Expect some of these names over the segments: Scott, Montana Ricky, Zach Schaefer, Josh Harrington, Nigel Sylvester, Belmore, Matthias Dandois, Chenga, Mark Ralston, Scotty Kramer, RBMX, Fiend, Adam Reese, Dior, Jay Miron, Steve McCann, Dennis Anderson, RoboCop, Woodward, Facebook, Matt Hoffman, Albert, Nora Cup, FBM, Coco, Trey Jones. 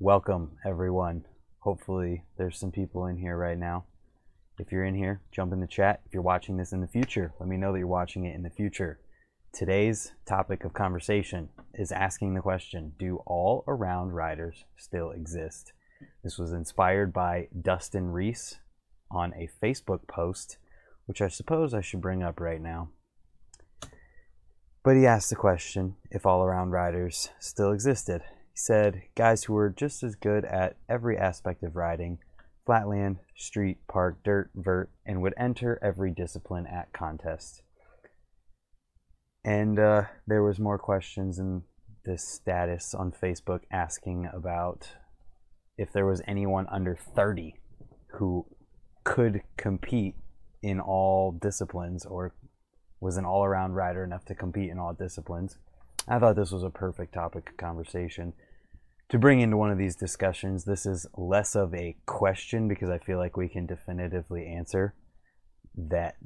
Welcome, everyone. Hopefully there's some people in here right now. If you're in here, jump in the chat. If you're watching this in the future, let me know that you're watching it in the future. Today's topic of conversation is asking the question, do all around riders still exist? This was inspired by Dustin Reese on a Facebook post, which I suppose I should bring up right now. But he asked the question if all around riders still existed. He said, guys who were just as good at every aspect of riding, flatland, street, park, dirt, vert, and would enter every discipline at contests. And there was more questions in this status on Facebook asking about if there was anyone under 30 who could compete in all disciplines or was an all-around rider enough to compete in all disciplines. I thought this was a perfect topic of conversation to bring into one of these discussions. This is less of a question because I feel like we can definitively answer that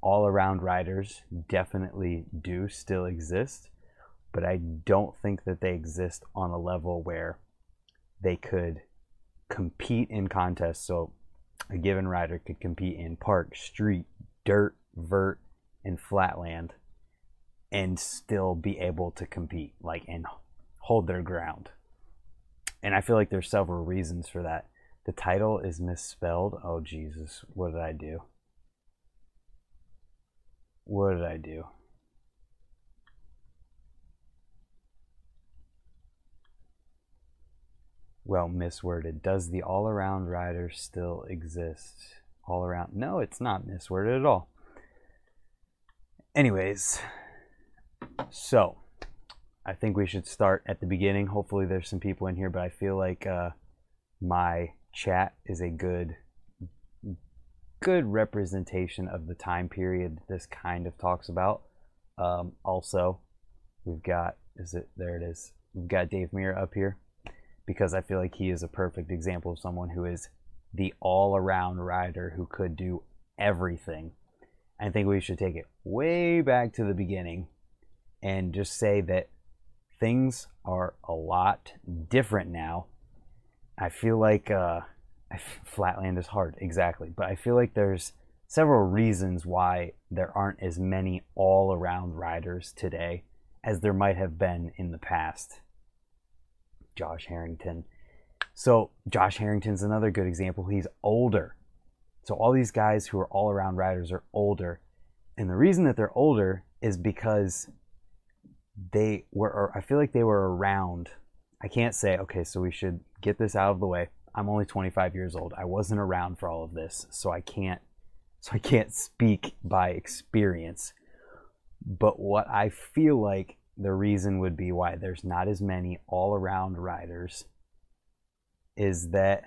all-around riders definitely do still exist, but I don't think that they exist on a level where they could compete in contests. So a given rider could compete in park, street, dirt, vert, and flatland and still be able to compete and hold their ground. And I feel like there's several reasons for that. The title is misspelled. Oh, Jesus. What did I do? What did I do? Well, misworded. Does the all-around rider still exist? All around. No, it's not misworded at all. Anyways, so I think we should start at the beginning. Hopefully there's some people in here, but I feel like my chat is a good representation of the time period this kind of talks about. Also, we've got, there it is. We've got Dave Mirra up here because I feel like he is a perfect example of someone who is the all-around rider who could do everything. I think we should take it way back to the beginning and just say that things are a lot different now. I feel like flatland is hard, exactly. But I feel like there's several reasons why there aren't as many all-around riders today as there might have been in the past. Josh Harrington. So Josh Harrington's another good example. He's older. So all these guys who are all-around riders are older. And the reason that they're older is because they were, or I feel like they were around. I can't say, okay, so we should get this out of the way. I'm only 25 years old. I wasn't around for all of this, so I can't speak by experience. But what I feel like the reason would be why there's not as many all-around riders is that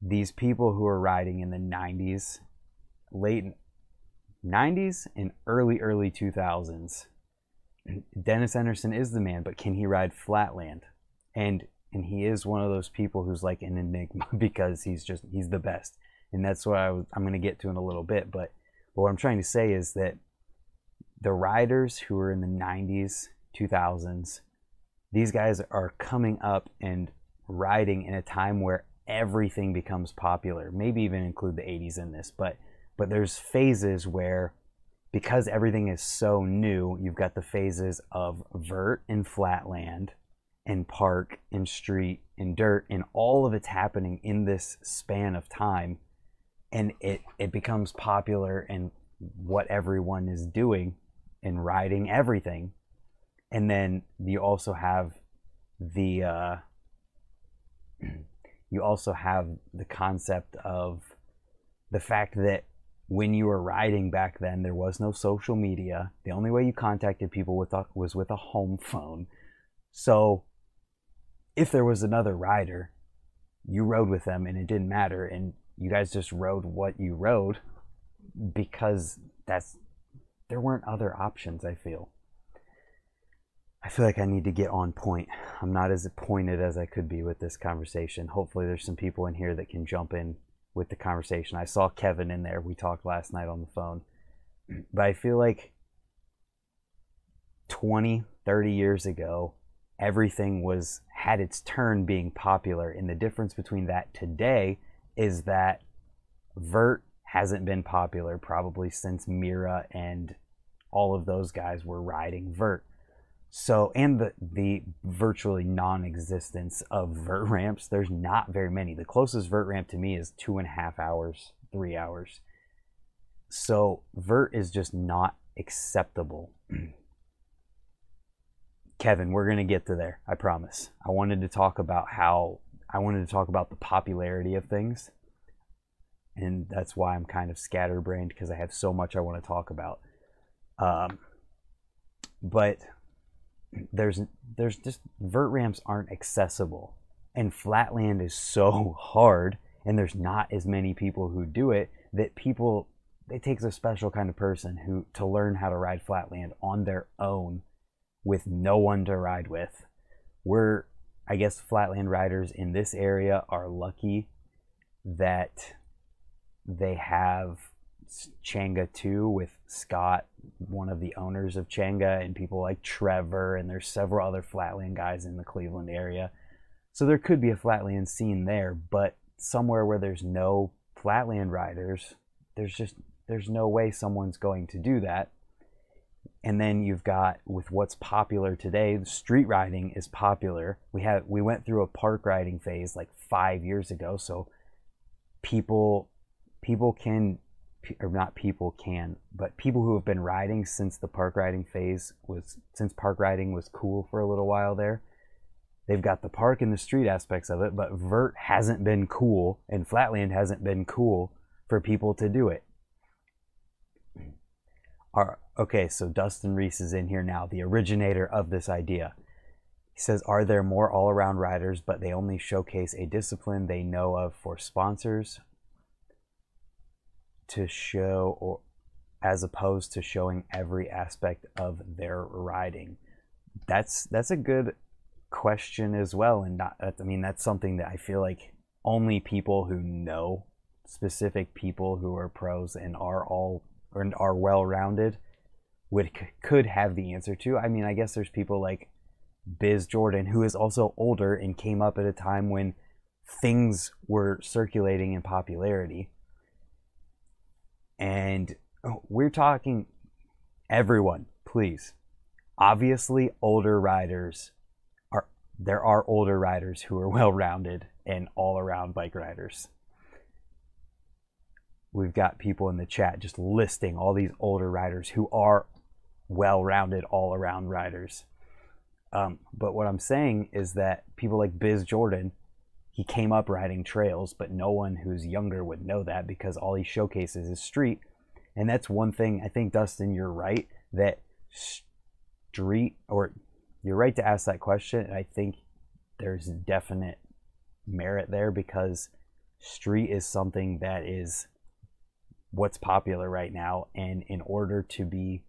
these people who are riding in the 90s, late 90s and early 2000s, Dennis Anderson is the man, but can he ride flatland? And he is one of those people who's like an enigma because he's the best. And that's what I'm going to get to in a little bit. But what I'm trying to say is that the riders who are in the 90s, 2000s, these guys are coming up and riding in a time where everything becomes popular. Maybe even include the 80s in this. But there's phases where, because everything is so new, you've got the phases of vert and flatland and park and street and dirt, and all of it's happening in this span of time, and it becomes popular and what everyone is doing and riding everything. And then you also have the concept of the fact that when you were riding back then, there was no social media. The only way you contacted people was with a home phone. So if there was another rider, you rode with them and it didn't matter, and you guys just rode what you rode because there weren't other options, I feel. I feel like I need to get on point. I'm not as pointed as I could be with this conversation. Hopefully there's some people in here that can jump in with the conversation. I saw Kevin in there. We talked last night on the phone. But I feel like 20, 30 years ago, everything was had its turn being popular. And the difference between that today is that vert hasn't been popular probably since Mira and all of those guys were riding vert. So, and the virtually non-existence of vert ramps, there's not very many. The closest vert ramp to me is 2.5 hours, 3 hours. So vert is just not acceptable. Kevin, we're going to get to there, I promise. I wanted to talk about the popularity of things. And that's why I'm kind of scatterbrained, because I have so much I want to talk about. But there's just, vert ramps aren't accessible. And flatland is so hard, and there's not as many people who do it, that people, it takes a special kind of person who to learn how to ride flatland on their own with no one to ride with. We're, I guess, flatland riders in this area are lucky that they have Chenga 2 with Scott, one of the owners of Chenga, and people like Trevor, and there's several other flatland guys in the Cleveland area. So there could be a flatland scene there, but somewhere where there's no flatland riders, there's no way someone's going to do that. And then you've got, with what's popular today, the street riding is popular. We went through a park riding phase like 5 years ago, so people who have been riding since the park riding phase was, since park riding was cool for a little while there, they've got the park and the street aspects of it, but vert hasn't been cool and flatland hasn't been cool for people to do it. Okay, so Dustin Reese is in here now, the originator of this idea. He says, are there more all-around riders, but they only showcase a discipline they know of for sponsors to show, or as opposed to showing every aspect of their riding? That's a good question as well, and that's something that I feel like only people who know specific people who are pros and are well-rounded could have the answer to. I mean, I guess there's people like Biz Jordan, who is also older and came up at a time when things were circulating in popularity. And we're talking everyone, please. Obviously, there are older riders who are well-rounded and all-around bike riders. We've got people in the chat just listing all these older riders who are well-rounded all-around riders. But what I'm saying is that people like Biz Jordan, he came up riding trails, but no one who's younger would know that because all he showcases is street. And that's one thing, I think, Dustin, you're right, that street, or you're right to ask that question. And I think there's definite merit there, because street is something that is what's popular right now, and in order to be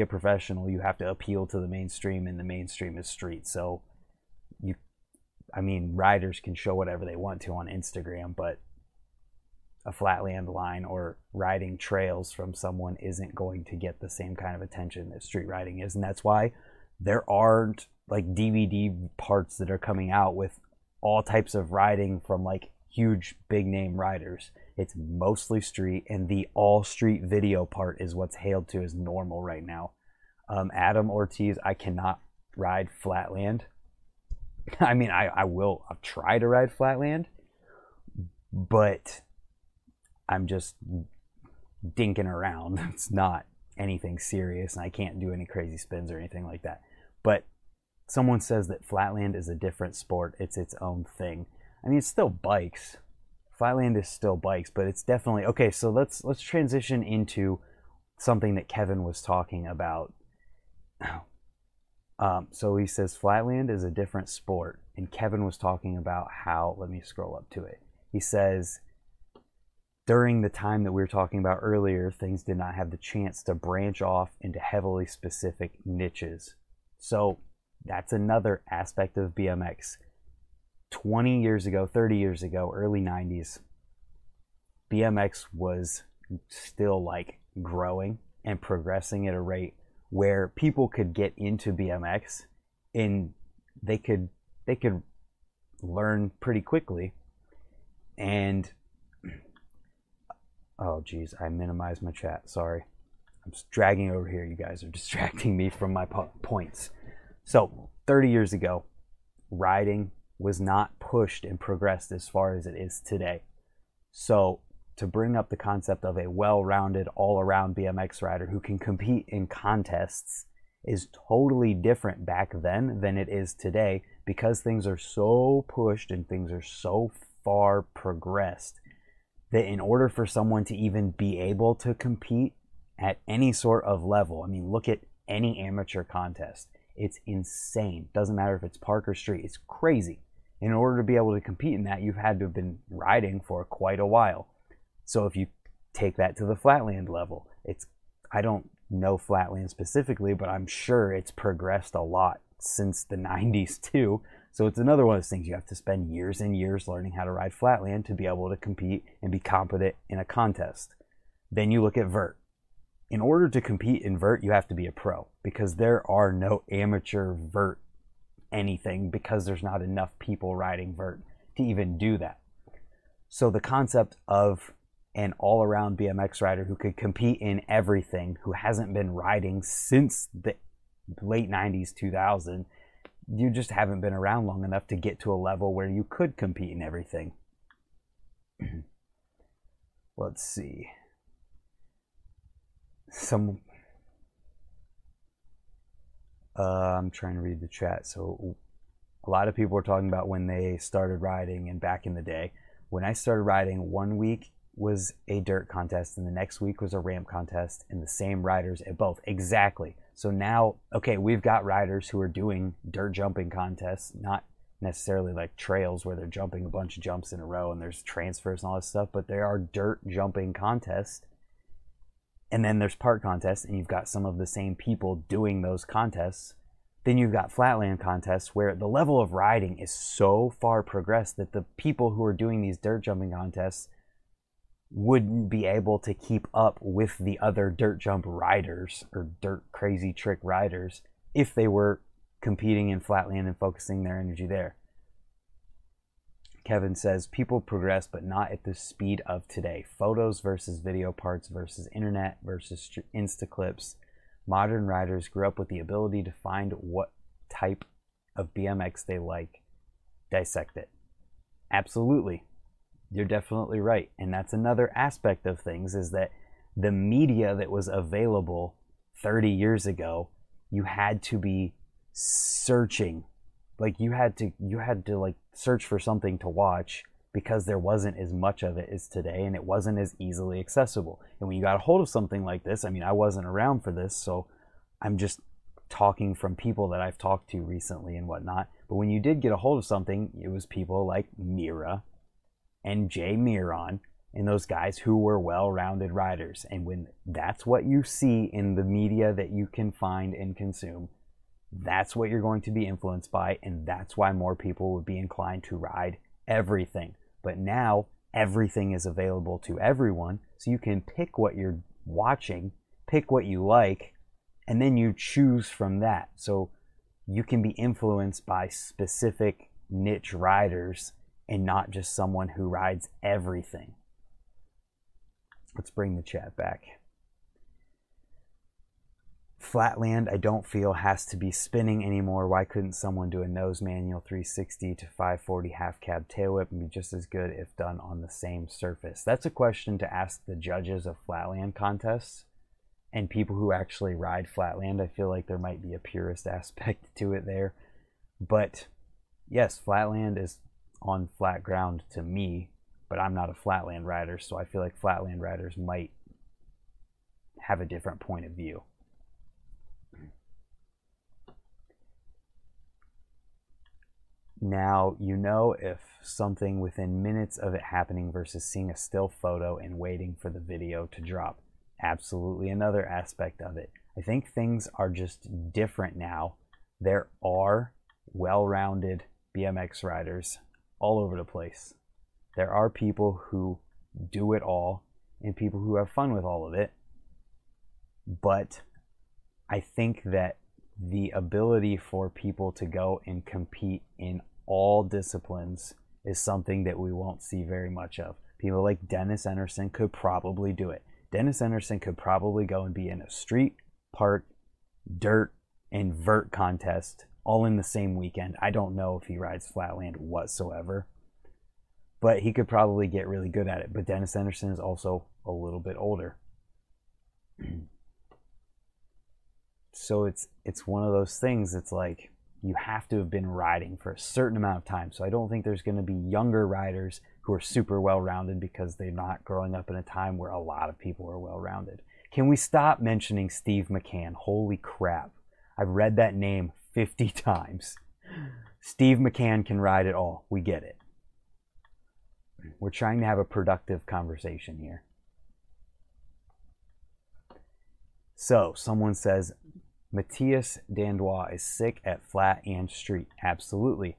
a professional, you have to appeal to the mainstream, and the mainstream is street. So riders can show whatever they want to on Instagram, but a flatland line or riding trails from someone isn't going to get the same kind of attention that street riding is. And that's why there aren't like DVD parts that are coming out with all types of riding from like huge big name riders. It's mostly street, and the all street video part is what's hailed to as normal right now. Adam Ortiz, I cannot ride flatland. I mean, I'll try to ride flatland, but I'm just dinking around. It's not anything serious, and I can't do any crazy spins or anything like that. But someone says that flatland is a different sport, it's its own thing. I mean, it's still bikes. Flatland is still bikes, but it's definitely... Okay, so let's transition into something that Kevin was talking about. So he says flatland is a different sport, and Kevin was talking about how... Let me scroll up to it. He says, during the time that we were talking about earlier, things did not have the chance to branch off into heavily specific niches. So that's another aspect of BMX. 20 years ago, 30 years ago, early 90s, BMX was still like growing and progressing at a rate where people could get into BMX and they could learn pretty quickly. And oh geez, I minimized my chat, sorry. I'm dragging over here, you guys are distracting me from my points. So 30 years ago, riding was not pushed and progressed as far as it is today. So to bring up the concept of a well-rounded, all-around BMX rider who can compete in contests is totally different back then than it is today, because things are so pushed and things are so far progressed that in order for someone to even be able to compete at any sort of level, I mean, look at any amateur contest. It's insane. Doesn't matter if it's park or street. It's crazy. In order to be able to compete in that, you've had to have been riding for quite a while. So if you take that to the flatland level, it's, I don't know flatland specifically, but I'm sure it's progressed a lot since the 90s too. So it's another one of those things, you have to spend years and years learning how to ride flatland to be able to compete and be competent in a contest. Then you look at vert. In order to compete in vert, you have to be a pro, because there are no amateur vert anything, because there's not enough people riding vert to even do that. So the concept of an all-around BMX rider who could compete in everything, who hasn't been riding since the late 90s, 2000, you just haven't been around long enough to get to a level where you could compete in everything. Let's see. I'm trying to read the chat. So a lot of people were talking about when they started riding and back in the day. When I started riding, 1 week was a dirt contest and the next week was a ramp contest, and the same riders at both. Exactly. So now, okay, we've got riders who are doing dirt jumping contests, not necessarily like trails where they're jumping a bunch of jumps in a row and there's transfers and all this stuff, but there are dirt jumping contests. And then there's park contests, and you've got some of the same people doing those contests. Then you've got flatland contests where the level of riding is so far progressed that the people who are doing these dirt jumping contests wouldn't be able to keep up with the other dirt jump riders or dirt crazy trick riders if they were competing in flatland and focusing their energy there. Kevin says, people progress, but not at the speed of today. Photos versus video parts versus internet versus Insta clips. Modern riders grew up with the ability to find what type of BMX they like, dissect it. Absolutely. You're definitely right. And that's another aspect of things, is that the media that was available 30 years ago, you had to be searching. Like you had to like search for something to watch, because there wasn't as much of it as today, and it wasn't as easily accessible. And when you got a hold of something like this, I mean, I wasn't around for this, so I'm just talking from people that I've talked to recently and whatnot. But when you did get a hold of something, it was people like Mira and Jay Miron and those guys who were well-rounded riders. And when that's what you see in the media that you can find and consume, that's what you're going to be influenced by, and that's why more people would be inclined to ride everything. But now everything is available to everyone, so you can pick what you're watching, pick what you like, and then you choose from that. So you can be influenced by specific niche riders and not just someone who rides everything. Let's bring the chat back. Flatland, I don't feel, has to be spinning anymore. Why couldn't someone do a nose manual 360 to 540 half cab tail whip and be just as good if done on the same surface? That's a question to ask the judges of flatland contests and people who actually ride flatland. I feel like there might be a purist aspect to it there. But yes, flatland is on flat ground to me, but I'm not a flatland rider, so I feel like flatland riders might have a different point of view. Now you know if something within minutes of it happening versus seeing a still photo and waiting for the video to drop. Absolutely another aspect of it. I think things are just different now. There are well-rounded BMX riders all over the place. There are people who do it all and people who have fun with all of it. But I think that the ability for people to go and compete in all disciplines is something that we won't see very much of. People like Dennis Anderson could probably do it. Dennis Anderson could probably go and be in a street, park, dirt, and vert contest all in the same weekend. I don't know if he rides flatland whatsoever, but he could probably get really good at it. But Dennis Anderson is also a little bit older. So it's one of those things. It's like you have to have been riding for a certain amount of time. So I don't think there's going to be younger riders who are super well-rounded because they're not growing up in a time where a lot of people are well-rounded. Can we stop mentioning Steve McCann? Holy crap. I've read that name 50 times. Steve McCann can ride it all. We get it. We're trying to have a productive conversation here. So, someone says, Matthias Dandois is sick at flat and street. Absolutely.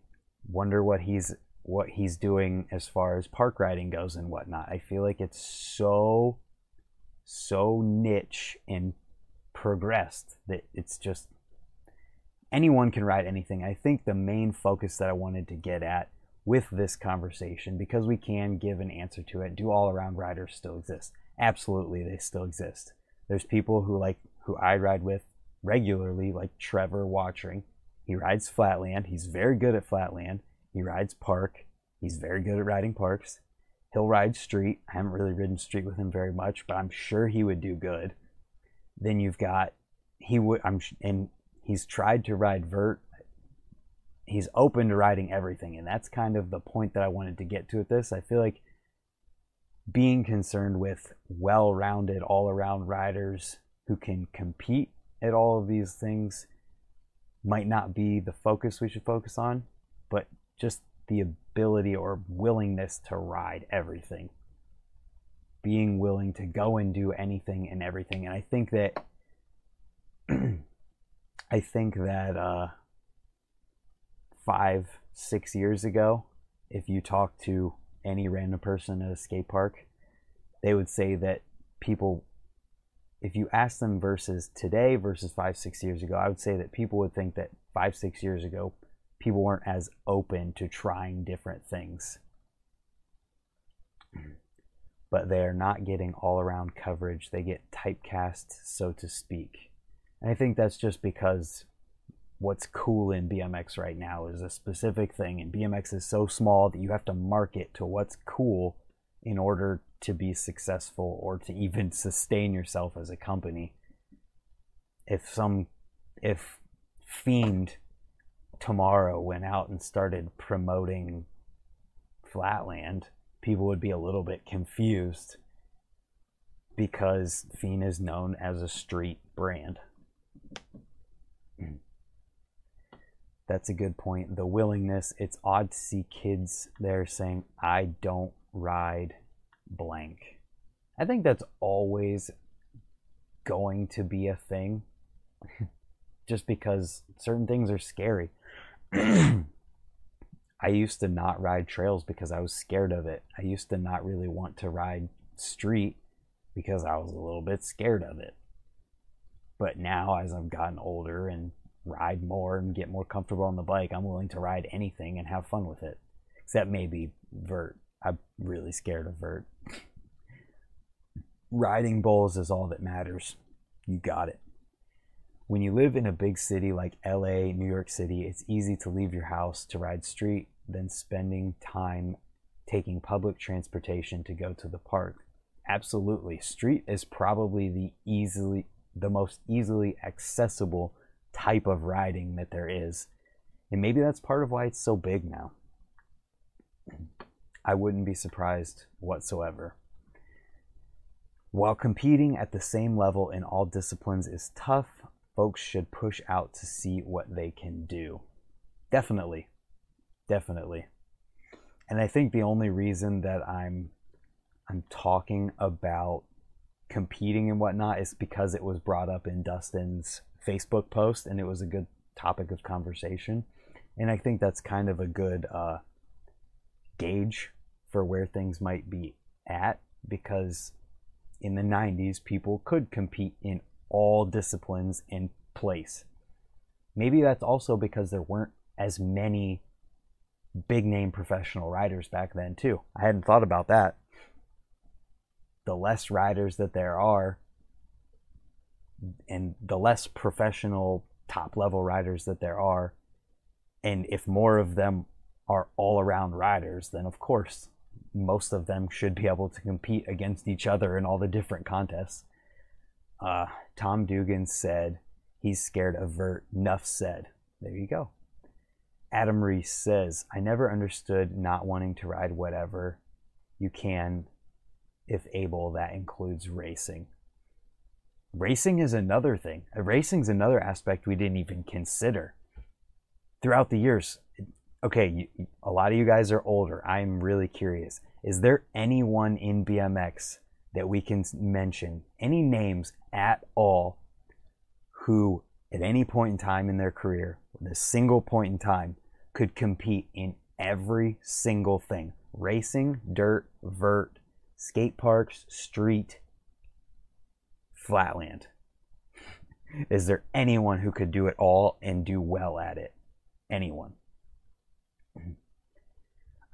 Wonder what he's doing as far as park riding goes and whatnot. I feel like it's so niche and progressed that it's just anyone can ride anything. I think the main focus that I wanted to get at with this conversation, because we can give an answer to it, do all-around riders still exist? Absolutely, they still exist. There's people who I ride with regularly, like Trevor Wachtering. He rides flatland. He's very good at flatland. He rides park. He's very good at riding parks. He'll ride street. I haven't really ridden street with him very much, but I'm sure he would do good. Then you've got he's tried to ride vert. He's open to riding everything, and that's kind of the point that I wanted to get to with this. I feel like being concerned with well-rounded, all-around riders who can compete at all of these things might not be the focus we should focus on, but just the ability or willingness to ride everything. Being willing to go and do anything and everything. And I think that I think that 5-6 years ago, if you talk to any random person at a skate park, they would say that people, if you ask them versus today versus 5-6 years ago, I would say that people would think that 5-6 years ago people weren't as open to trying different things. But they are not getting all-around coverage. They get typecast, so to speak. And I think that's just because what's cool in BMX right now is a specific thing, and BMX is so small that you have to market to what's cool in order to be successful or to even sustain yourself as a company. If Fiend tomorrow went out and started promoting flatland, people would be a little bit confused because Fiend is known as a street brand. That's a good point. The willingness, it's odd to see kids there saying, I don't ride blank. I think that's always going to be a thing just because certain things are scary. I used to not ride trails because I was scared of it. I used to not really want to ride street because I was a little bit scared of it. But now, as I've gotten older and ride more and get more comfortable on the bike, I'm willing to ride anything and have fun with it, except maybe vert. I'm really scared of vert. Riding bowls is all that matters. You got it. When you live in a big city like LA, New York City, it's easy to leave your house to ride street than spending time taking public transportation to go to the park. Absolutely. Street is probably the most easily accessible type of riding that there is, and maybe that's part of why it's so big now. I wouldn't be surprised whatsoever. While competing at the same level in all disciplines is tough, folks should push out to see what they can do. Definitely. And I think the only reason that I'm talking about competing and whatnot is because it was brought up in Dustin's Facebook post, and it was a good topic of conversation, and I think that's kind of a good gauge for where things might be at, because in the 90s people could compete in all disciplines and place. Maybe that's also because there weren't as many big name professional riders back then too. I hadn't thought about that. The less riders that there are, and the less professional top level riders that there are, and if more of them are all around riders, then of course most of them should be able to compete against each other in all the different contests. Tom Dugan said he's scared of Vert. Nuff said. There you go. Adam Reese says, I never understood not wanting to ride whatever you can if able. That includes racing. Racing is another thing. Racing's another aspect we didn't even consider throughout the years. Okay, a lot of you guys are older. I'm really curious. Is there anyone in BMX that we can mention, any names at all, who at any point in time in their career, at a single point in time, could compete in every single thing? Racing, dirt, vert, skate parks, street, flatland. Is there anyone who could do it all and do well at it? Anyone?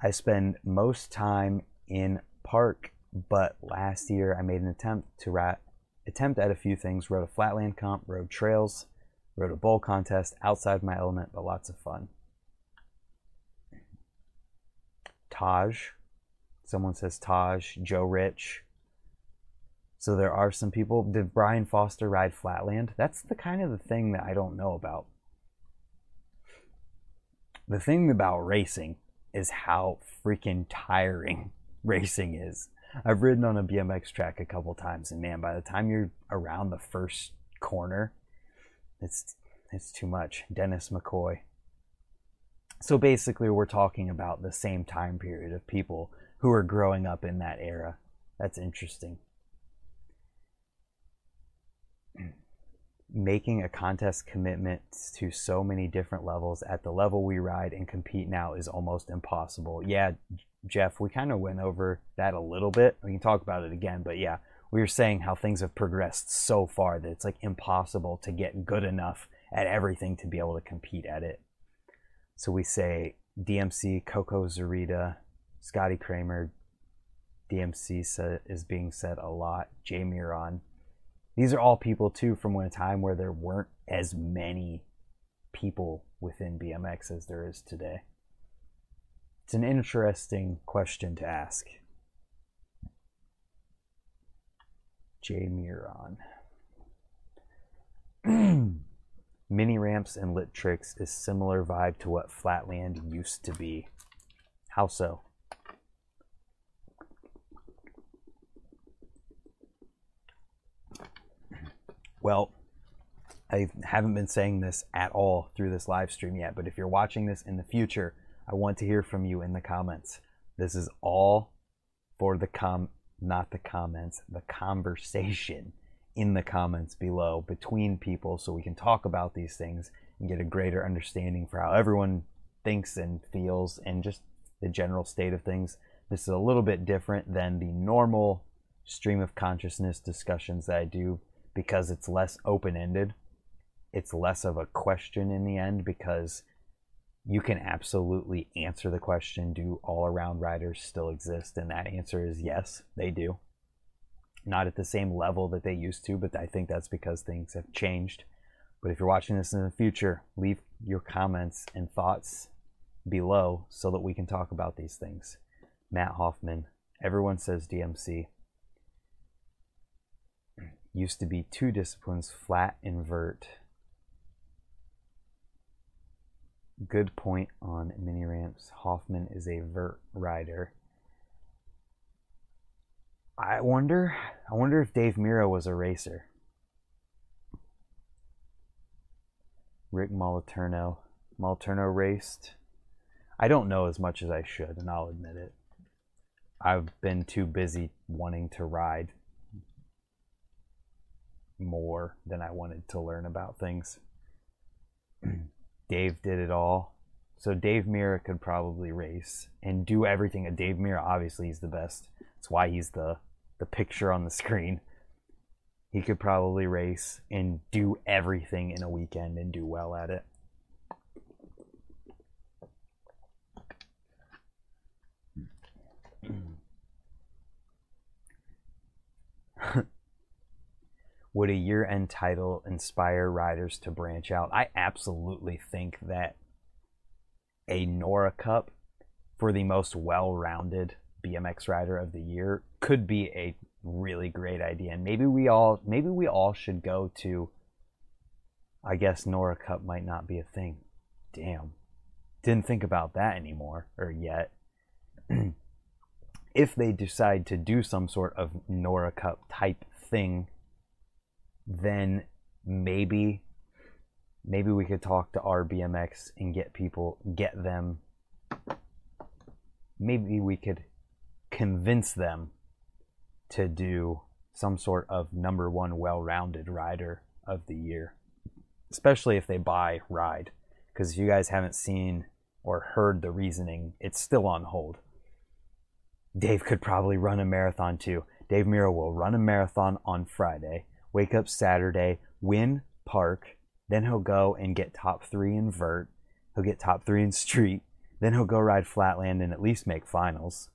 I spend most time in park, but last year I made an attempt to attempt at a few things. Rode a flatland comp, rode trails, rode a bowl contest, outside my element, but lots of fun. Taj. Someone says Taj. Joe Rich. So there are some people. Did Brian Foster ride flatland? That's the kind of the thing that I don't know about. The thing about racing is how freaking tiring racing is. I've ridden on a BMX track a couple times, and man, by the time you're around the first corner, it's too much. Dennis McCoy. So basically, we're talking about the same time period of people who are growing up in that era. That's interesting. Making a contest commitment to so many different levels at the level we ride and compete now is almost impossible. Yeah, Jeff, we kind of went over that a little bit. We can talk about it again, but yeah, we were saying how things have progressed so far that it's like impossible to get good enough at everything to be able to compete at it. So we say DMC, Coco, Zarita, Scotty Kramer. DMC is being said a lot. Jay Miron. These are all people too from a time where there weren't as many people within BMX as there is today. It's an interesting question to ask. Jay Miron. Mini ramps and lit tricks is similar vibe to what flatland used to be. How so? Well, I haven't been saying this at all through this live stream yet, but if you're watching this in the future, I want to hear from you in the comments. This is all for the the conversation in the comments below between people, so we can talk about these things and get a greater understanding for how everyone thinks and feels and just the general state of things. This is a little bit different than the normal stream of consciousness discussions that I do because it's less open-ended. It's less of a question in the end because you can absolutely answer the question, do all-around riders still exist? And that answer is yes, they do. Not at the same level that they used to, but I think that's because things have changed. But if you're watching this in the future, leave your comments and thoughts below so that we can talk about these things. Matt Hoffman, everyone says DMC. Used to be two disciplines, flat and vert. Good point on mini ramps. Hoffman is a vert rider. I wonder if Dave Mirra was a racer. Rick Moliterno. Moliterno raced. I don't know as much as I should, and I'll admit it. I've been too busy wanting to ride more than I wanted to learn about things. Dave did it all. So Dave Mirra could probably race and do everything. Dave Mirra, obviously, he's the best. That's why he's the picture on the screen. he could probably race and do everything in a weekend and do well at it. Would a year-end title inspire riders to branch out? I absolutely think that a Nora Cup for the most well-rounded BMX rider of the year could be a really great idea. And maybe we all should go to, I guess Nora Cup might not be a thing. Damn. Didn't think about that anymore, or yet. If they decide to do some sort of Nora Cup type thing, then maybe we could talk to RBMX and get them. Maybe we could convince them to do some sort of number one well-rounded rider of the year, especially if they buy Ride, because if you guys haven't seen or heard the reasoning, it's still on hold. Dave could probably run a marathon too. Dave Mirra will run a marathon on Friday, wake up Saturday, win park, then he'll go and get top 3 in vert, he'll get top 3 in street, then he'll go ride flatland and at least make finals,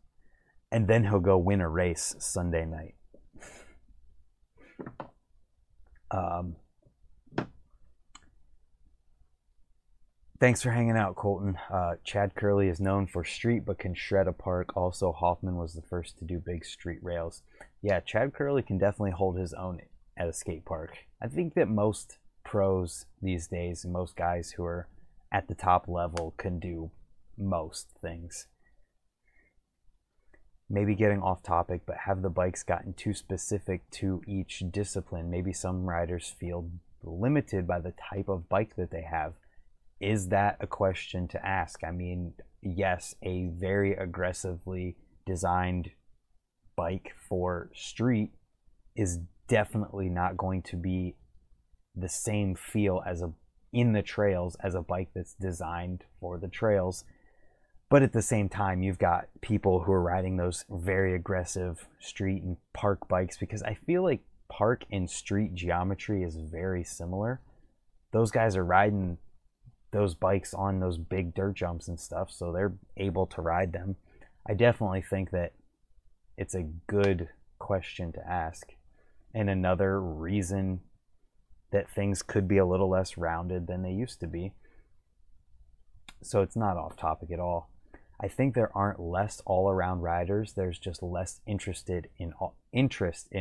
and then he'll go win a race Sunday night. Thanks for hanging out, Colton. Chad Curley is known for street but can shred a park. Also, Hoffman was the first to do big street rails. Yeah, Chad Curley can definitely hold his own at a skate park. I think that most pros these days, most guys who are at the top level, can do most things. Maybe getting off topic, but have the bikes gotten too specific to each discipline? Maybe some riders feel limited by the type of bike that they have. Is that a question to ask? I mean, yes, a very aggressively designed bike for street is definitely not going to be the same feel as in the trails as a bike that's designed for the trails. But at the same time, you've got people who are riding those very aggressive street and park bikes, because I feel like park and street geometry is very similar. Those guys are riding those bikes on those big dirt jumps and stuff, so they're able to ride them. I definitely think that it's a good question to ask. And another reason that things could be a little less rounded than they used to be. So it's not off topic at all. I think there aren't less all-around riders. There's just less interest in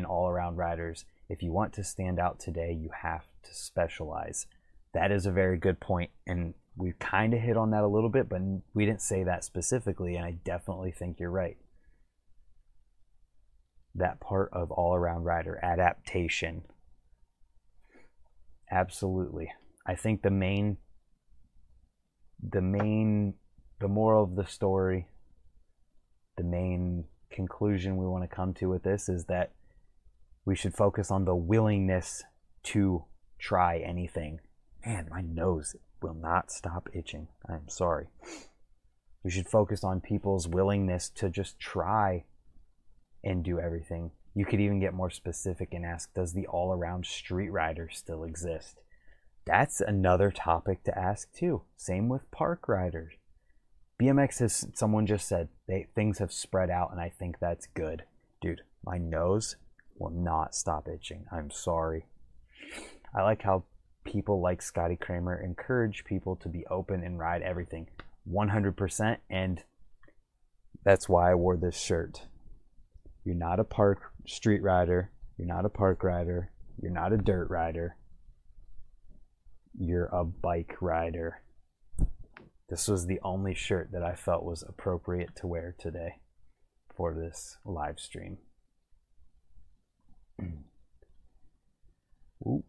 all-around riders. If you want to stand out today, you have to specialize. That is a very good point, and we kind of hit on that a little bit, but we didn't say that specifically, and I definitely think you're right. That part of all-around rider adaptation. Absolutely. I think the moral of the story, the main conclusion we want to come to with this is that we should focus on the willingness to try anything. Man, my nose will not stop itching. I'm sorry. We should focus on people's willingness to just try and do everything. You could even get more specific and ask, does the all-around street rider still exist? That's another topic to ask too. Same with park riders. BMX has, someone just said, things have spread out, and I think that's good. Dude, my nose will not stop itching. I'm sorry. I like how people like Scotty Kramer encourage people to be open and ride everything. 100%, and that's why I wore this shirt. You're not a park street rider. You're not a park rider. You're not a dirt rider. You're a bike rider. This was the only shirt that I felt was appropriate to wear today for this live stream. Ooh.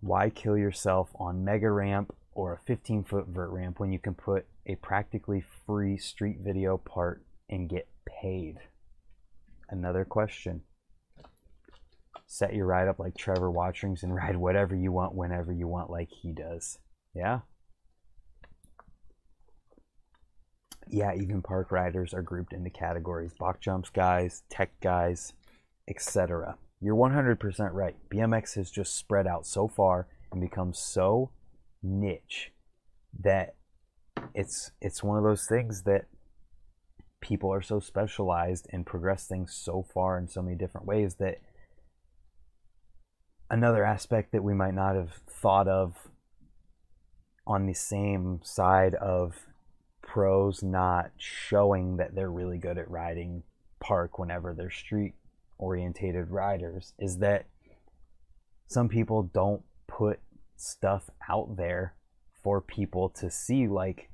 Why kill yourself on mega ramp or a 15-foot vert ramp when you can put a practically free street video part and get paid? Another question. Set your ride up like Trevor Wachterings and ride whatever you want whenever you want like he does. Yeah. Yeah, even park riders are grouped into categories. Box jumps guys, tech guys, etc. You're 100% right. BMX has just spread out so far and become so niche that it's one of those things that people are so specialized and progress things so far in so many different ways that another aspect that we might not have thought of on the same side of pros not showing that they're really good at riding park whenever they're street orientated riders is that some people don't put stuff out there for people to see. Like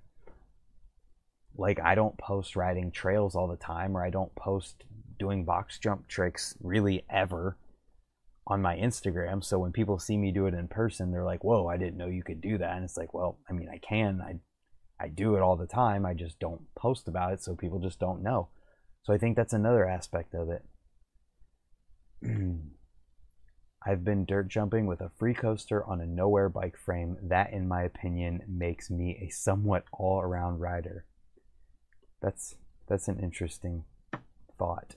I don't post riding trails all the time, or I don't post doing box jump tricks really ever on my Instagram. So when people see me do it in person, they're like, whoa, I didn't know you could do that. And it's like, well, I mean, I can, I do it all the time. I just don't post about it. So people just don't know. So I think that's another aspect of it. I've been dirt jumping with a free coaster on a nowhere bike frame. That, in my opinion, makes me a somewhat all-around rider. That's an interesting thought.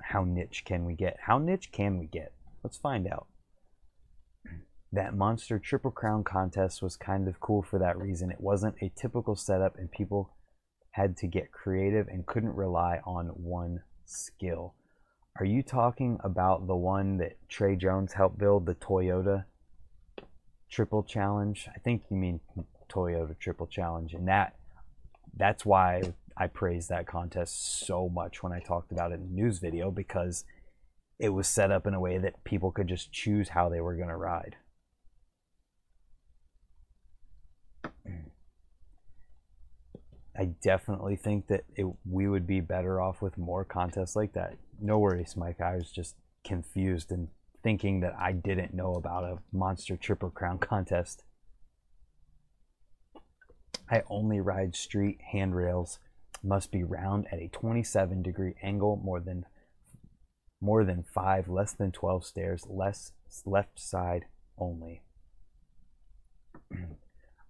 How niche can we get? How niche can we get? Let's find out. That Monster Triple Crown contest was kind of cool for that reason. It wasn't a typical setup, and people had to get creative and couldn't rely on one skill. Are you talking about the one that Trey Jones helped build, the Toyota Triple Challenge? I think you mean Toyota Triple Challenge, and that's why I praised that contest so much when I talked about it in the news video, because it was set up in a way that people could just choose how they were going to ride. I definitely think that we would be better off with more contests like that. No worries, Mike. I was just confused and thinking that I didn't know about a Monster Triple Crown contest. I only ride street handrails. Must be round at a 27-degree angle, more than 5, less than 12 stairs, less left side only.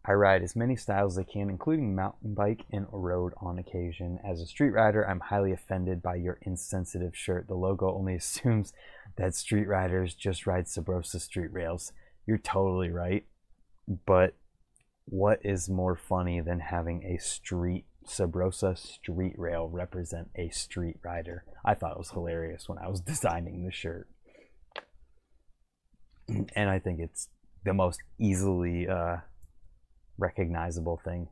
I ride as many styles as I can, including mountain bike and road on occasion. As a street rider, I'm highly offended by your insensitive shirt. The logo only assumes that street riders just ride Sabrosa street rails. You're totally right, but what is more funny than having a street Sabrosa street rail represent a street rider? I thought it was hilarious when I was designing the shirt. And I think it's the most easily recognizable thing.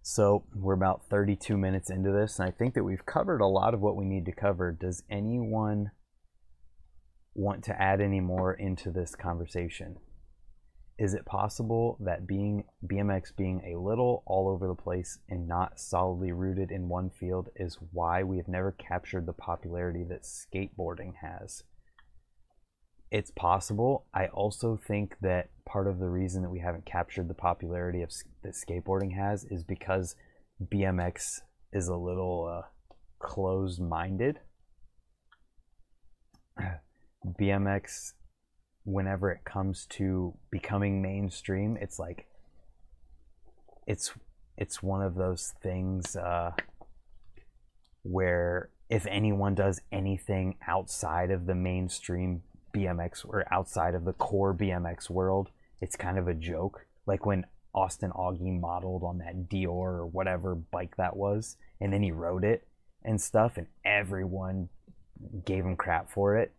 So we're about 32 minutes into this, and I think that we've covered a lot of what we need to cover. Does anyone want to add any more into this conversation? Is it possible that BMX being a little all over the place and not solidly rooted in one field is why we have never captured the popularity that skateboarding has? It's possible. I also think that part of the reason that we haven't captured the popularity that skateboarding has is because BMX is a little closed-minded. BMX, whenever it comes to becoming mainstream, it's like it's one of those things where if anyone does anything outside of the mainstream BMX or outside of the core BMX world, it's kind of a joke. Like when Austin Augie modeled on that Dior or whatever bike that was, and then he rode it and stuff, and everyone gave him crap for it,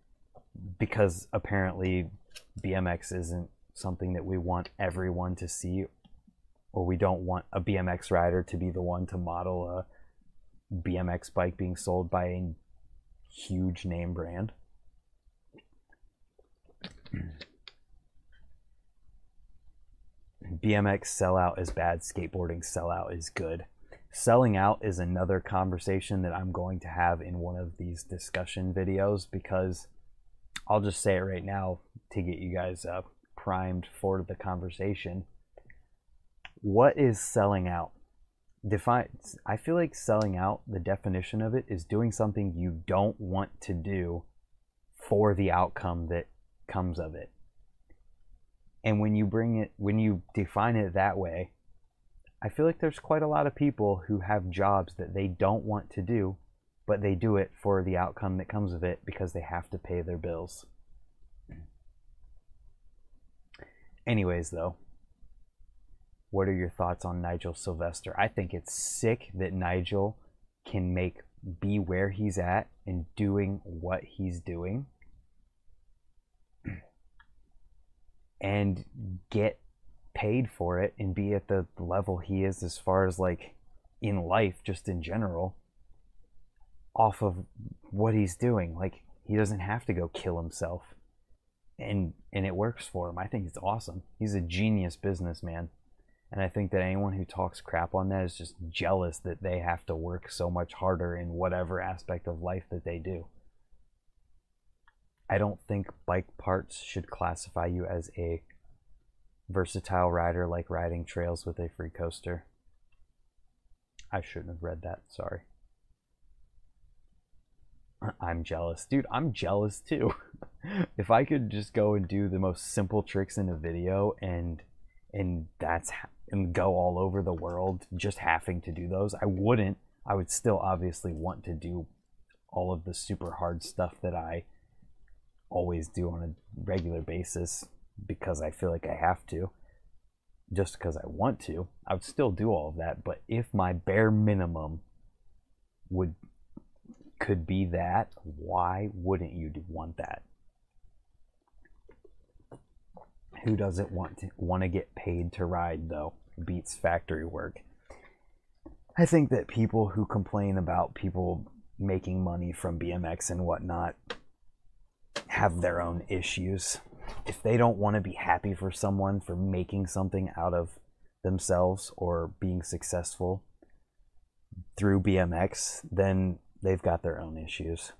because apparently BMX isn't something that we want everyone to see, or we don't want a BMX rider to be the one to model a BMX bike being sold by a huge name brand. BMX sellout is bad, skateboarding sellout is good. Selling out is another conversation that I'm going to have in one of these discussion videos, because I'll just say it right now to get you guys primed for the conversation. What is selling out? I feel like selling out, the definition of it, is doing something you don't want to do for the outcome that comes of it. And when you define it that way, I feel like there's quite a lot of people who have jobs that they don't want to do, but they do it for the outcome that comes of it because they have to pay their bills. Anyways, though, what are your thoughts on Nigel Sylvester? I think it's sick that Nigel can be where he's at and doing what he's doing and get paid for it and be at the level he is as far as like in life, just in general, off of what he's doing. Like, he doesn't have to go kill himself, and it works for him. I think it's awesome. He's a genius businessman, and I think that anyone who talks crap on that is just jealous that they have to work so much harder in whatever aspect of life that they do. I don't think bike parts should classify you as a versatile rider, like riding trails with a free coaster. I shouldn't have read that, sorry. I'm jealous. Dude, I'm jealous too. If I could just go and do the most simple tricks in a video and go all over the world just having to do those, I wouldn't. I would still obviously want to do all of the super hard stuff that I always do on a regular basis because I feel like I have to, just because I want to. I would still do all of that, but if my bare minimum could be that, why wouldn't you want that? Who doesn't want to get paid to ride, though? Beats factory work. I think that people who complain about people making money from BMX and whatnot have their own issues. If they don't want to be happy for someone for making something out of themselves or being successful through BMX, then they've got their own issues.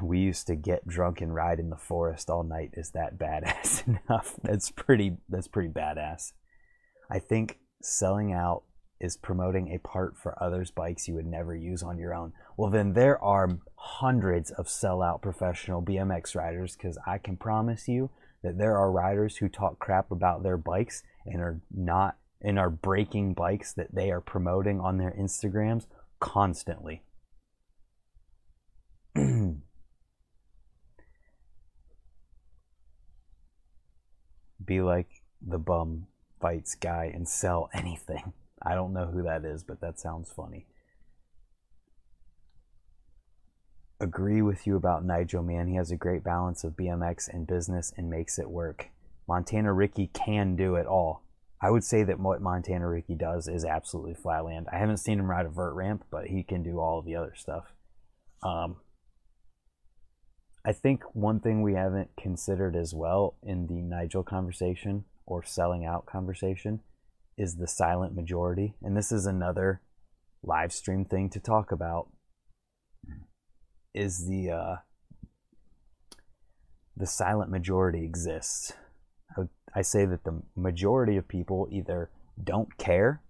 We used to get drunk and ride in the forest all night. Is that badass enough? That's pretty badass. I think selling out is promoting a part for others' bikes you would never use on your own. Well, then there are hundreds of sellout professional BMX riders, because I can promise you that there are riders who talk crap about their bikes and are breaking bikes that they are promoting on their Instagrams constantly. Be like the bum fights guy and sell anything. I don't know who that is, but that sounds funny. Agree with you about Nigel, man. He has a great balance of BMX and business and makes it work. Montana Ricky can do it all. I would say that what Montana Ricky does is absolutely flatland. I haven't seen him ride a vert ramp, but he can do all of the other stuff. I think one thing we haven't considered as well in the Nigel conversation or selling out conversation is the silent majority. And this is another live stream thing to talk about, is the silent majority exists. I say that the majority of people either don't care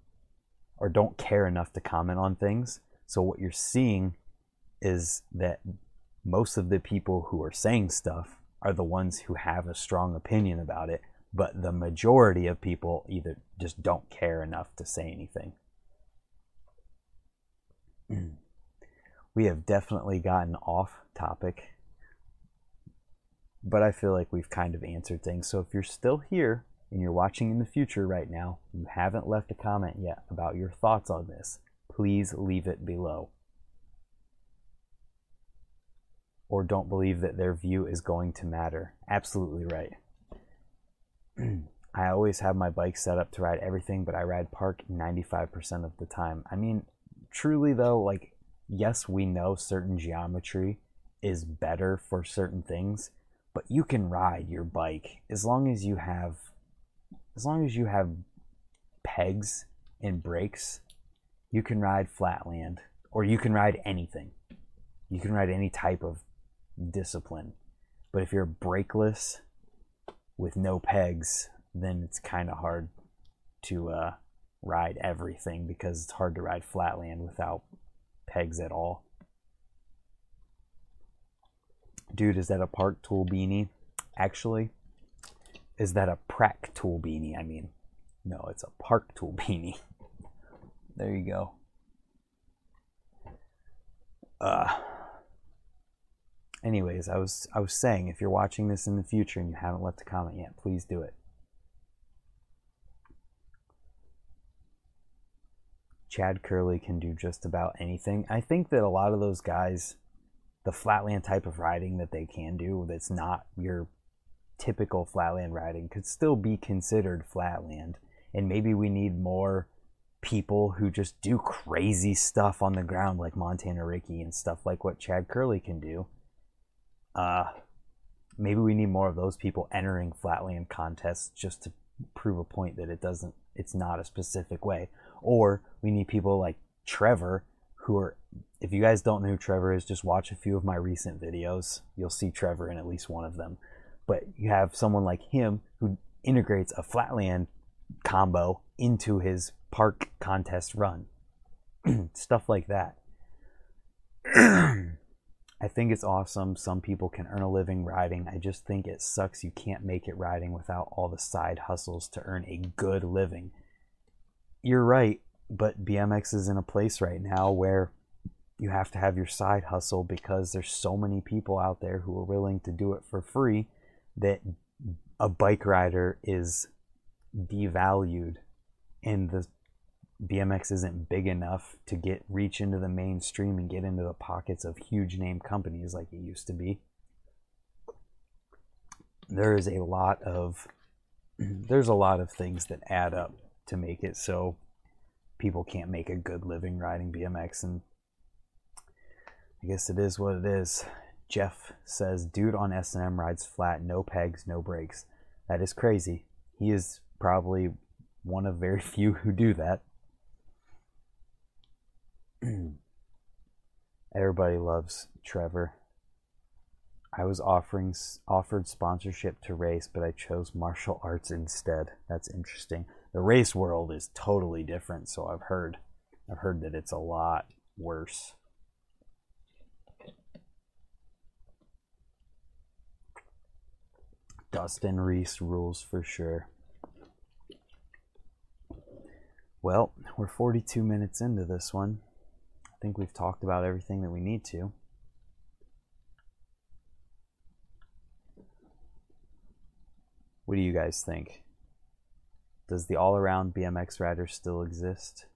or don't care enough to comment on things. So what you're seeing is that most of the people who are saying stuff are the ones who have a strong opinion about it, but the majority of people either just don't care enough to say anything. We have definitely gotten off topic, but I feel like we've kind of answered things. So if you're still here and you're watching in the future right now, you haven't left a comment yet about your thoughts on this, please leave it below. Or don't believe that their view is going to matter. Absolutely right. I always have my bike set up to ride everything, but I ride park 95% of the time. I mean, truly though, like, yes, we know certain geometry is better for certain things, but you can ride your bike as long as you have pegs and brakes. You can ride flatland, or you can ride anything. You can ride any type of discipline. But if you're brakeless with no pegs, then it's kind of hard to ride everything, because it's hard to ride flatland without pegs at all. Dude, is that a park tool beanie? Actually, is that a prac tool beanie? I mean, No, it's a park tool beanie. There you go. Anyways, I was saying, if you're watching this in the future and you haven't left a comment yet, please do it. Chad Curley can do just about anything. I think that a lot of those guys, the flatland type of riding that they can do, that's not your typical flatland riding, could still be considered flatland. And maybe we need more people who just do crazy stuff on the ground, like Montana Ricky and stuff like what Chad Curley can do. Maybe we need more of those people entering flatland contests just to prove a point that it's not a specific way. Or we need people like Trevor, who are, if you guys don't know who Trevor is, just watch a few of my recent videos. You'll see Trevor in at least one of them. But you have someone like him who integrates a flatland combo into his park contest run. Stuff like that. I think it's awesome. Some people can earn a living riding. I just think it sucks you can't make it riding without all the side hustles to earn a good living. You're right, but BMX is in a place right now where you have to have your side hustle because there's so many people out there who are willing to do it for free that a bike rider is devalued, and the BMX isn't big enough to reach into the mainstream and get into the pockets of huge name companies like it used to be. There's a lot of things that add up to make it so people can't make a good living riding BMX, and I guess it is what it is. Jeff says, dude on S&M rides flat, no pegs, no brakes. That is crazy. He is probably one of very few who do that. Everybody loves Trevor. I was offered sponsorship to race, but I chose martial arts instead. That's interesting. The race world is totally different, so I've heard that it's a lot worse. Dustin Reese rules for sure. Well, we're 42 minutes into this one. I think we've talked about everything that we need to. What do you guys think? Does the all-around BMX rider still exist?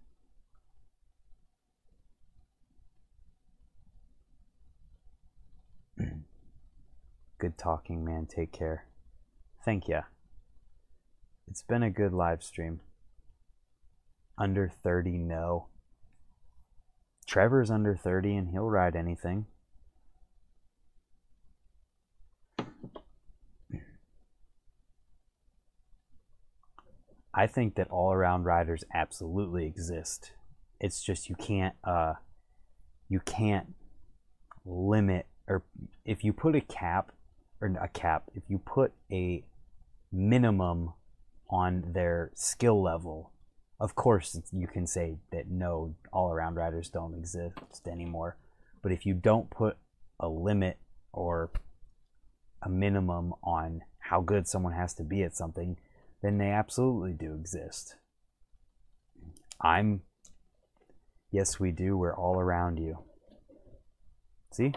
Good talking, man. Take care. Thank ya. It's been a good live stream. Under 30, no. Trevor's under 30 and he'll ride anything. I think that all-around riders absolutely exist. It's just you can't limit, or if you put if you put a minimum on their skill level, of course you can say that no, all-around riders don't exist anymore. But if you don't put a limit or a minimum on how good someone has to be at something, then they absolutely do exist. Yes, we do. We're all around you. See?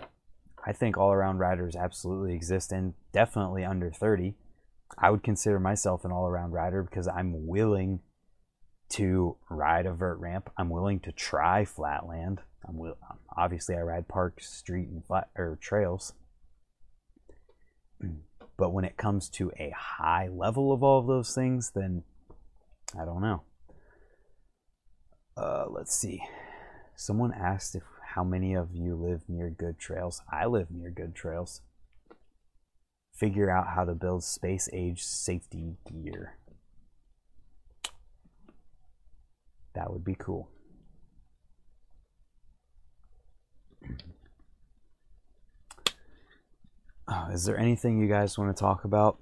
I think all-around riders absolutely exist, and definitely under 30. I would consider myself an all-around rider because I'm willing to ride a vert ramp. I'm willing to try flatland. Obviously, I ride park, street, and trails. But when it comes to a high level of all of those things, then I don't know. Let's see. Someone asked how many of you live near good trails. I live near good trails. Figure out how to build space age safety gear. That would be cool. Is there anything you guys want to talk about?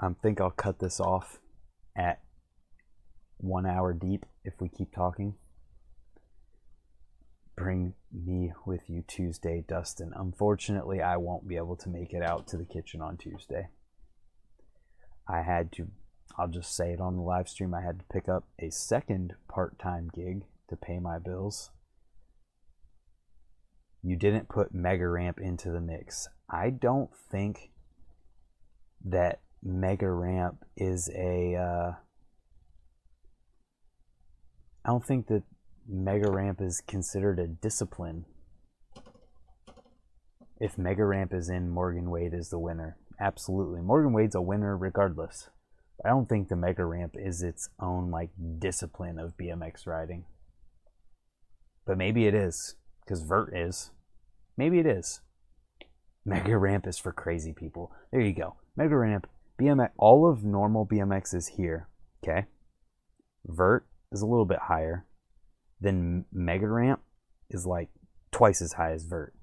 I think I'll cut this off at 1 hour deep if we keep talking. Bring me with you Tuesday, Dustin. Unfortunately, I won't be able to make it out to the kitchen on Tuesday. I had to I'll just say it on the live stream, I had to pick up a second part-time gig to pay my bills. You didn't put Mega Ramp into the mix. I don't think that Mega Ramp is a... I don't think that Mega Ramp is considered a discipline. If Mega Ramp is in, Morgan Wade is the winner. Absolutely. Morgan Wade's a winner regardless. But I don't think the Mega Ramp is its own like discipline of BMX riding. But maybe it is. Because Vert is. Maybe it is. Mega Ramp is for crazy people. There you go. Mega Ramp, BMX, all of normal BMX is here. Okay? Vert is a little bit higher. Then Mega Ramp is like twice as high as Vert.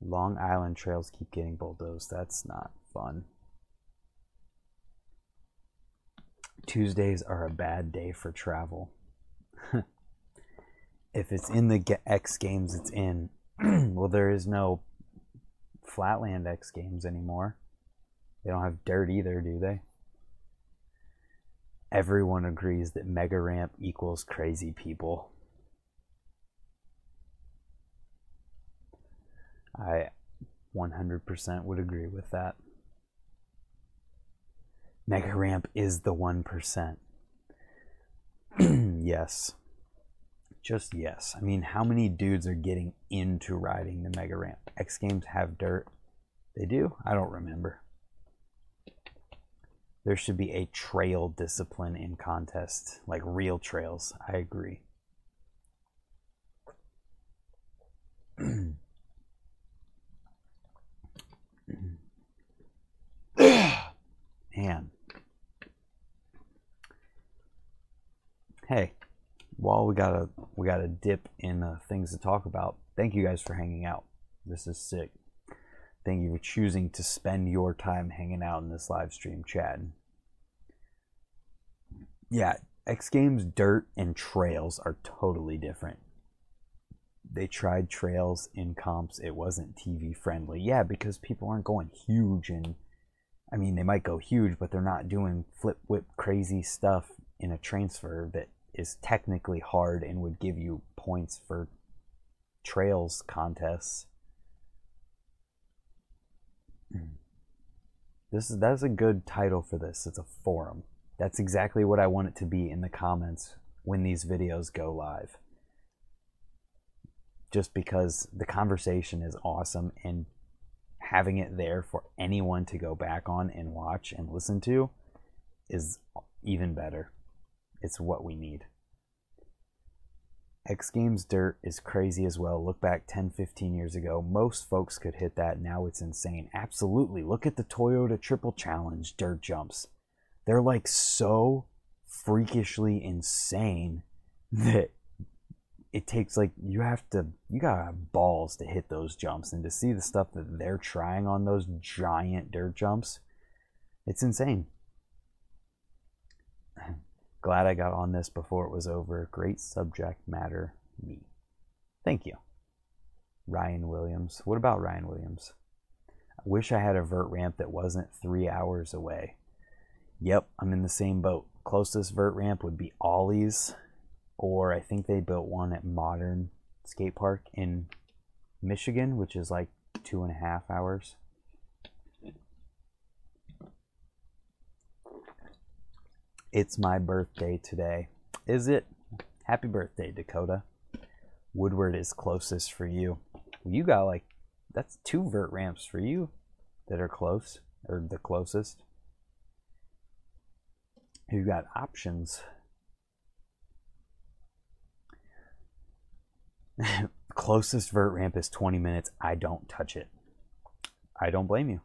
Long Island trails keep getting bulldozed. That's not fun. Tuesdays are a bad day for travel. If it's in the X Games, it's in. Well, there is no Flatland X Games anymore. They don't have dirt either, do they? Everyone agrees that Mega Ramp equals crazy people. I 100% would agree with that. Mega Ramp is the 1%. Yes. Just yes. I mean, how many dudes are getting into riding the Mega Ramp? X Games have dirt. They do? I don't remember. There should be a trail discipline in contests, like real trails. I agree. Man. Hey, while we gotta dip in things to talk about, thank you guys for hanging out. This is sick. Thank you for choosing to spend your time hanging out in this live stream, Chad. Yeah, X Games dirt and trails are totally different. They tried trails in comps. It wasn't TV friendly. Yeah, because people aren't going huge, and I mean, they might go huge, but they're not doing flip whip crazy stuff in a transfer that is technically hard and would give you points for trails contests. That's a good title for this. It's a forum. That's exactly what I want it to be in the comments when these videos go live. Just because the conversation is awesome, and having it there for anyone to go back on and watch and listen to is even better. It's what we need. X Games dirt is crazy as well. Look back 10, 15 years ago. Most folks could hit that. Now it's insane. Absolutely. Look at the Toyota Triple Challenge dirt jumps. They're like so freakishly insane that it takes like, you gotta have balls to hit those jumps, and to see the stuff that they're trying on those giant dirt jumps, it's insane. Glad I got on this before it was over. Great subject matter, me. Thank you. Ryan Williams. What about Ryan Williams? I wish I had a vert ramp that wasn't 3 hours away. Yep, I'm in the same boat. Closest vert ramp would be Ollie's. Or I think they built one at Modern Skate Park in Michigan, which is like 2.5 hours. It's my birthday today. Is it? Happy birthday, Dakota. Woodward is closest for you. You got like, that's 2 vert ramps for you that are close, or the closest. You got options. Closest vert ramp is 20 minutes. I don't touch it. I don't blame you.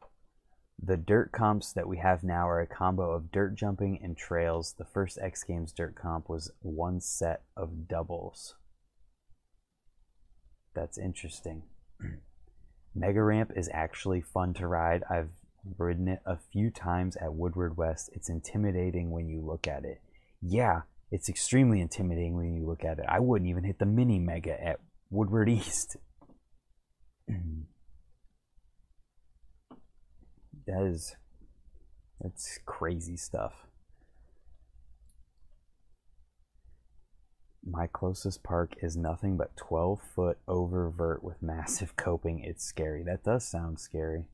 The dirt comps that we have now are a combo of dirt jumping and trails. The first X Games dirt comp was one set of doubles. That's interesting. Mega Ramp is actually fun to ride. I've ridden it a few times at Woodward West. It's intimidating when you look at it. Yeah. It's extremely intimidating when you look at it. I wouldn't even hit the mini mega at Woodward East. that is, that's crazy stuff. My closest park is nothing but 12-foot over vert with massive coping. It's scary. That does sound scary.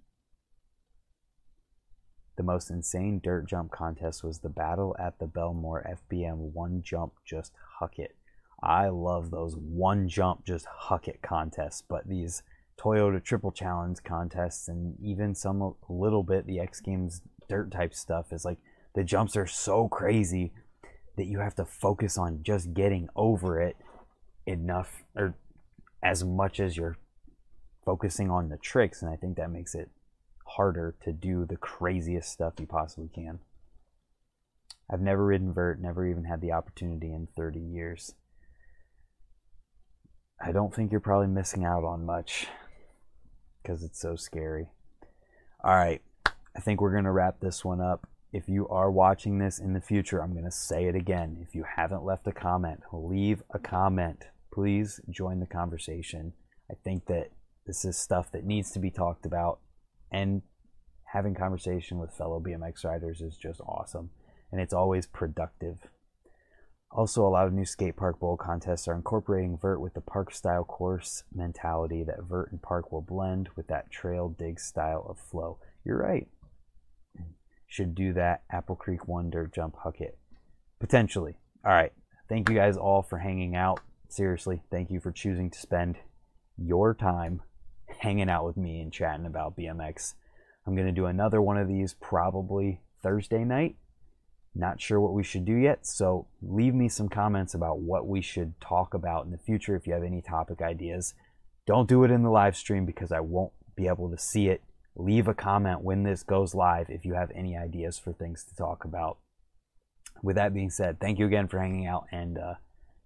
The most insane dirt jump contest was the battle at the Belmore FBM one jump just huck it. I love those one jump just huck it contests, but these Toyota Triple Challenge contests and even some a little bit the X Games dirt type stuff is like the jumps are so crazy that you have to focus on just getting over it enough or as much as you're focusing on the tricks, and I think that makes it harder to do the craziest stuff you possibly can. I've never ridden vert, never even had the opportunity in 30 years. I don't think you're probably missing out on much because it's so scary. All right, I think we're going to wrap this one up. If you are watching this in the future, I'm going to say it again. If you haven't left a comment, leave a comment. Please join the conversation. I think that this is stuff that needs to be talked about, and having conversation with fellow BMX riders is just awesome, and it's always productive. Also, a lot of new skate park bowl contests are incorporating vert with the park style course mentality that vert and park will blend with that trail dig style of flow. You're right. Should do that Apple Creek Wonder jump huck it potentially. All right, thank you guys all for hanging out. Seriously, thank you for choosing to spend your time hanging out with me and chatting about BMX. I'm gonna do another one of these probably Thursday night. Not sure what we should do yet, so leave me some comments about what we should talk about in the future. If you have any topic ideas, don't do it in the live stream because I won't be able to see it. Leave a comment when this goes live if you have any ideas for things to talk about. With that being said, thank you again for hanging out, and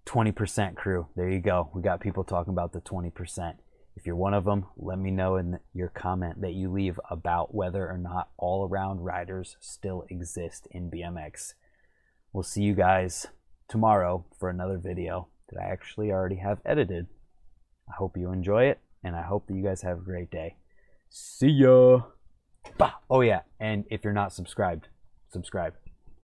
20% crew, there you go. We got people talking about the 20%. If you're one of them, let me know in your comment that you leave about whether or not all-around riders still exist in BMX. We'll see you guys tomorrow for another video that I actually already have edited. I hope you enjoy it, and I hope that you guys have a great day. See ya. Bah. Oh yeah, and if you're not subscribed, subscribe.